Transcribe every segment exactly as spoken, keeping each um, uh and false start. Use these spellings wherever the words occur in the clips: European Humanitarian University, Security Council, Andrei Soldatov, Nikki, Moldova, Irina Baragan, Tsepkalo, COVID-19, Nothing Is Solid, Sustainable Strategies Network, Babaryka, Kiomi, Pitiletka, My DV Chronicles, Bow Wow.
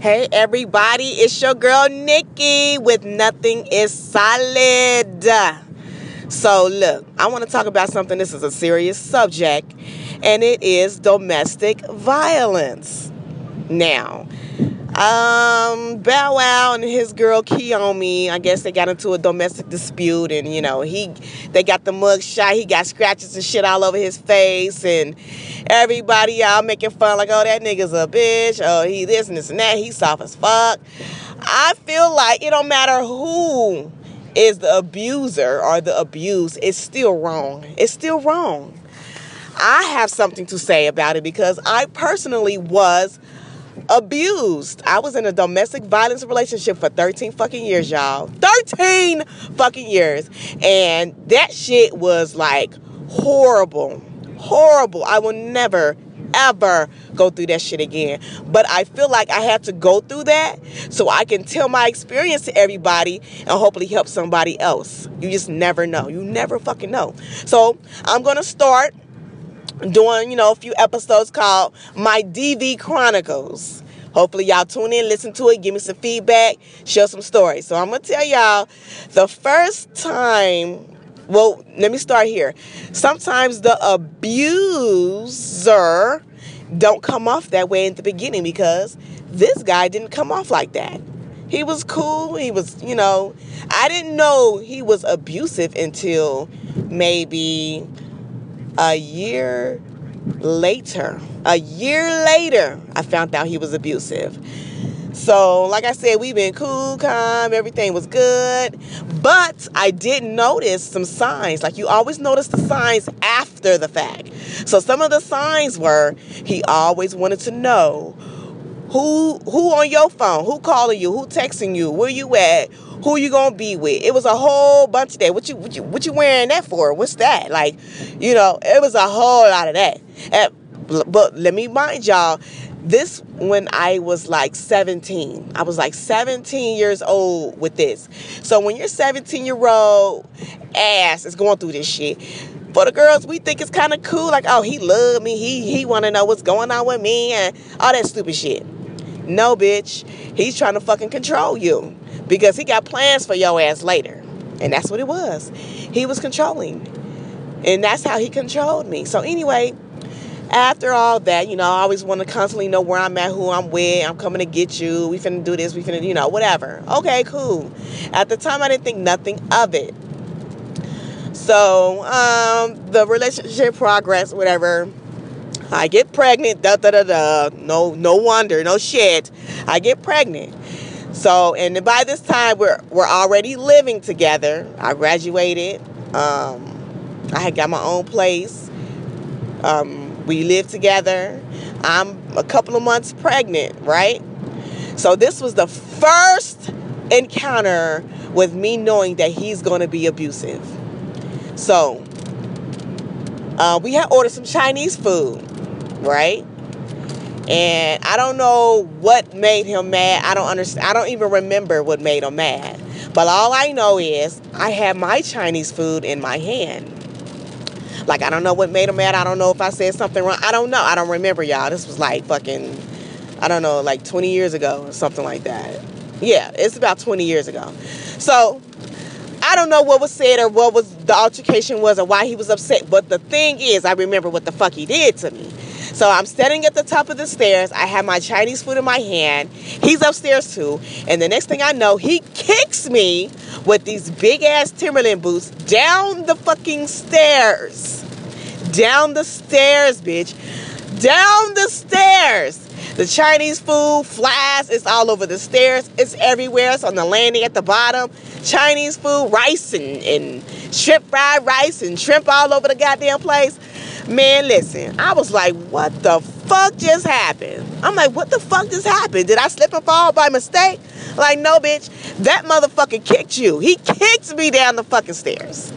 Hey everybody, it's your girl Nikki with Nothing Is Solid. So look, I want to talk about something. This is a serious subject, and it is domestic violence. Now, um, Bow Wow and his girl Kiomi, I guess they got into a domestic dispute, and you know, he they got the mug shot, he got scratches and shit all over his face, and everybody y'all making fun like, oh, that nigga's a bitch, oh, he this and this and that, he soft as fuck. I feel like it don't matter who is the abuser or the abuse, it's still wrong. It's still wrong. I have something to say about it because I personally was abused. I was in a domestic violence relationship for thirteen fucking years, y'all. thirteen fucking years. And that shit was like horrible. Horrible. I will never, ever go through that shit again. But I feel like I had to go through that so I can tell my experience to everybody and hopefully help somebody else. You just never know. You never fucking know. So I'm going to start doing, you know, a few episodes called My D V Chronicles. Hopefully y'all tune in, listen to it, give me some feedback, share some stories. So I'm going to tell y'all the first time, well, let me start here. Sometimes the abuser don't come off that way in the beginning because this guy didn't come off like that. He was cool. He was, you know, I didn't know he was abusive until maybe A year later, a year later, I found out he was abusive. So, like I said, we've been cool, calm, everything was good. But I did notice some signs. Like, you always notice the signs after the fact. So, some of the signs were he always wanted to know who who on your phone, who calling you, who texting you, where you at, who you gonna be with. It was a whole bunch of that. What you what you what you wearing that for? What's that? Like, you know, it was a whole lot of that. And, but let me mind y'all, this when I was like seventeen. I was like seventeen years old with this. So when your seventeen-year-old ass is going through this shit, for the girls, we think it's kind of cool. Like, oh, he loved me. He he want to know what's going on with me and all that stupid shit. No, bitch. He's trying to fucking control you because he got plans for your ass later. And that's what it was. He was controlling. And that's how he controlled me. So anyway, after all that, you know, I always want to constantly know where I'm at, who I'm with. I'm coming to get you. We finna do this. We finna, you know, whatever. Okay, cool. At the time, I didn't think nothing of it. So, um, the relationship progress, whatever. I get pregnant, da da da da. No, no wonder, no shit. I get pregnant. So, and by this time, we're we're already living together. I graduated. Um, I had got my own place. Um, we lived together. I'm a couple of months pregnant, right? So this was the first encounter with me knowing that he's going to be abusive. So, uh, we had ordered some Chinese food, right? And I don't know what made him mad. I don't understand. I don't even remember what made him mad. But all I know is I had my Chinese food in my hand. Like, I don't know what made him mad. I don't know if I said something wrong. I don't know. I don't remember, y'all. This was like fucking, I don't know, like twenty years ago or something like that. Yeah, it's about twenty years ago. So, I don't know what was said or what was the altercation was or why he was upset. But the thing is, I remember what the fuck he did to me. So I'm standing at the top of the stairs. I have my Chinese food in my hand. He's upstairs too. And the next thing I know, he kicks me with these big ass Timberland boots down the fucking stairs. Down the stairs, bitch. Down the stairs. The Chinese food flies. It's all over the stairs. It's everywhere. It's on the landing at the bottom. Chinese food, rice and, and shrimp fried rice and shrimp all over the goddamn place. Man, listen. I was like, what the fuck just happened? I'm like, what the fuck just happened? Did I slip and fall by mistake? Like, no, bitch. That motherfucker kicked you. He kicked me down the fucking stairs.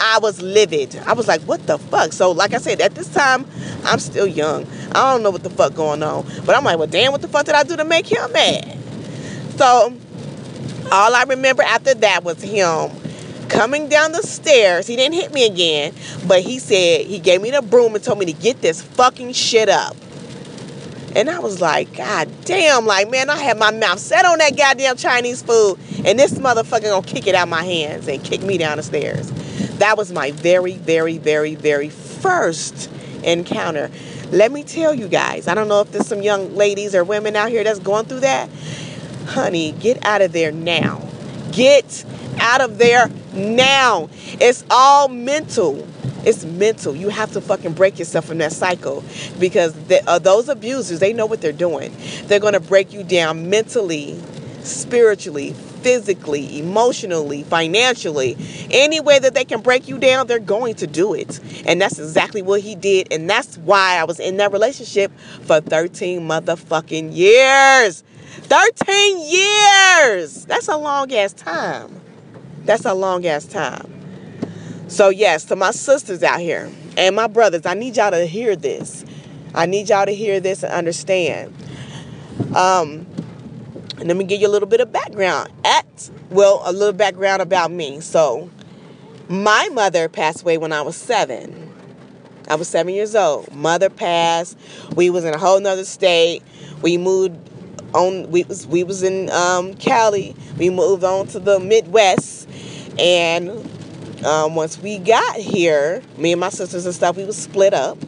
I was livid. I was like, what the fuck? So, like I said, at this time, I'm still young. I don't know what the fuck going on. But I'm like, well, damn, what the fuck did I do to make him mad? So, all I remember after that was him coming down the stairs. He didn't hit me again. But he said, he gave me the broom and told me to get this fucking shit up. And I was like, God damn, like, man, I had my mouth set on that goddamn Chinese food, and this motherfucker gonna kick it out my hands and kick me down the stairs. That was my very, very, very, very first encounter. Let me tell you guys, I don't know if there's some young ladies or women out here that's going through that. Honey, get out of there now. Get out of there now. It's all mental. It's mental. You have to fucking break yourself from that cycle, because the, uh, those abusers, they know what they're doing. They're going to break you down mentally, spiritually, physically, emotionally, financially. Any way that they can break you down, they're going to do it. And that's exactly what he did. And that's why I was in that relationship for thirteen motherfucking years. thirteen years. That's a long ass time. That's a long ass time. So yes, to my sisters out here and my brothers, I need y'all to hear this. I need y'all to hear this and understand. Um, and let me give you a little bit of background. At, well, a little background about me. So my mother passed away when I was seven. I was seven years old. Mother passed. We was in a whole nother state. We moved on. We was, we was in um, Cali. We moved on to the Midwest. And Um, once we got here, me and my sisters and stuff, we was split up.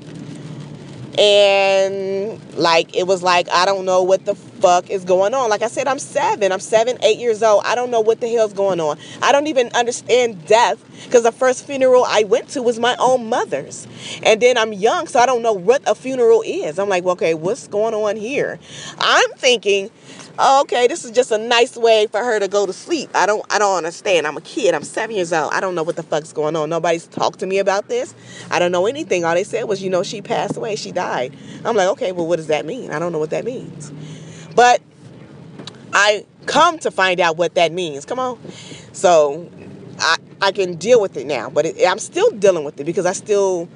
And, like, it was like, I don't know what the fuck is going on. Like I said, I'm seven. I'm seven, eight years old. I don't know what the hell's going on. I don't even understand death, because the first funeral I went to was my own mother's. And then I'm young, so I don't know what a funeral is. I'm like, well, okay, what's going on here? I'm thinking, oh, okay, this is just a nice way for her to go to sleep. I don't, I don't understand. I'm a kid. I'm seven years old. I don't know what the fuck's going on. Nobody's talked to me about this. I don't know anything. All they said was, you know, she passed away. She died. I'm like, okay, well, what does that mean? I don't know what that means. But I come to find out what that means. Come on. So I, I can deal with it now. But it, I'm still dealing with it, because I still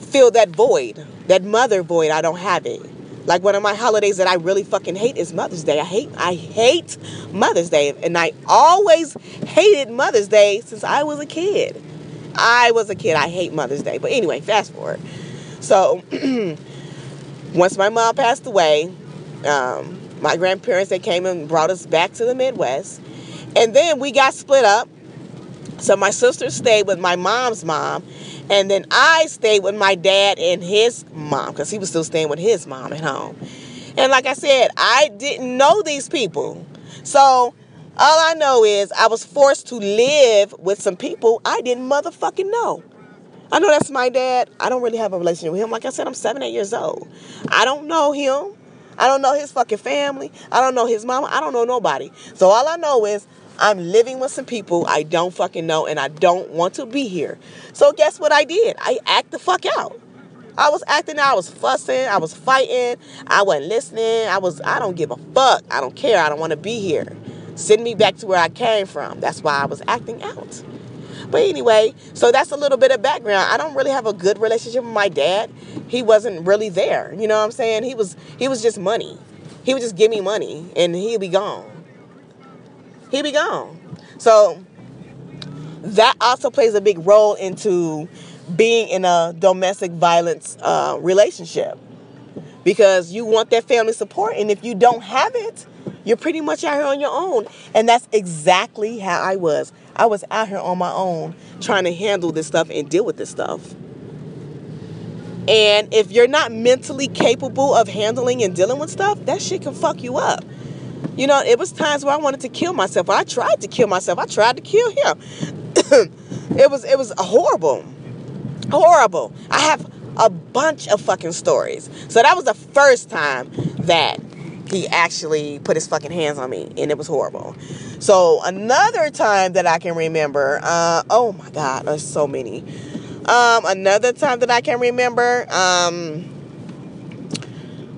feel that void, that mother void. I don't have it. Like, one of my holidays that I really fucking hate is Mother's Day. I hate I hate Mother's Day. And I always hated Mother's Day since I was a kid. I was a kid. I hate Mother's Day. But anyway, fast forward. So, once my mom passed away, um, my grandparents, they came and brought us back to the Midwest. And then we got split up. So, my sister stayed with my mom's mom. And then I stayed with my dad and his mom, because he was still staying with his mom at home. And like I said, I didn't know these people. So all I know is I was forced to live with some people I didn't motherfucking know. I know that's my dad. I don't really have a relationship with him. Like I said, I'm seven, eight years old. I don't know him. I don't know his fucking family. I don't know his mama. I don't know nobody. So all I know is I'm living with some people I don't fucking know, and I don't want to be here. So guess what I did? I act the fuck out. I was acting out. I was fussing. I was fighting. I wasn't listening. I was, I don't give a fuck. I don't care. I don't want to be here. Send me back to where I came from. That's why I was acting out. But anyway, so that's a little bit of background. I don't really have a good relationship with my dad. He wasn't really there. You know what I'm saying? He was, he was just money. He would just give me money, and he'd be gone. He be gone. So that also plays a big role into being in a domestic violence uh, relationship, because you want that family support. And if you don't have it, you're pretty much out here on your own. And that's exactly how I was. I was out here on my own trying to handle this stuff and deal with this stuff. And if you're not mentally capable of handling and dealing with stuff, that shit can fuck you up. You know, it was times where I wanted to kill myself. I tried to kill myself. I tried to kill him. it was it was horrible. Horrible. I have a bunch of fucking stories. So that was the first time that he actually put his fucking hands on me, and it was horrible. So another time that I can remember, uh, oh my God, there's so many. Um, another time that I can remember, um...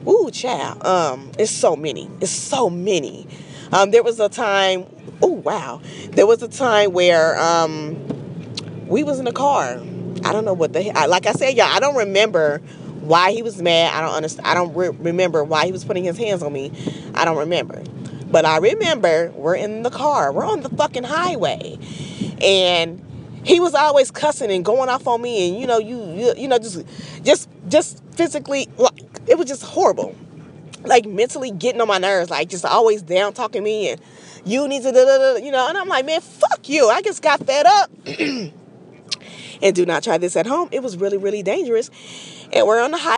Ooh, child. Um, it's so many. It's so many. Um, there was a time. Oh, wow. There was a time where um, we was in a car. I don't know what the hell. Like I said, y'all, I don't remember why he was mad. I don't understand. I don't re- remember why he was putting his hands on me. I don't remember. But I remember we're in the car. We're on the fucking highway. And he was always cussing and going off on me. And, you know, you, you, you know, just, just, just physically, like, it was just horrible. like mentally getting on my nerves, like just always down talking me and you need to, da, da, da, you know, and I'm like, man, fuck you. I just got fed up. And do not try this at home. It was really, really dangerous. And we're on the high.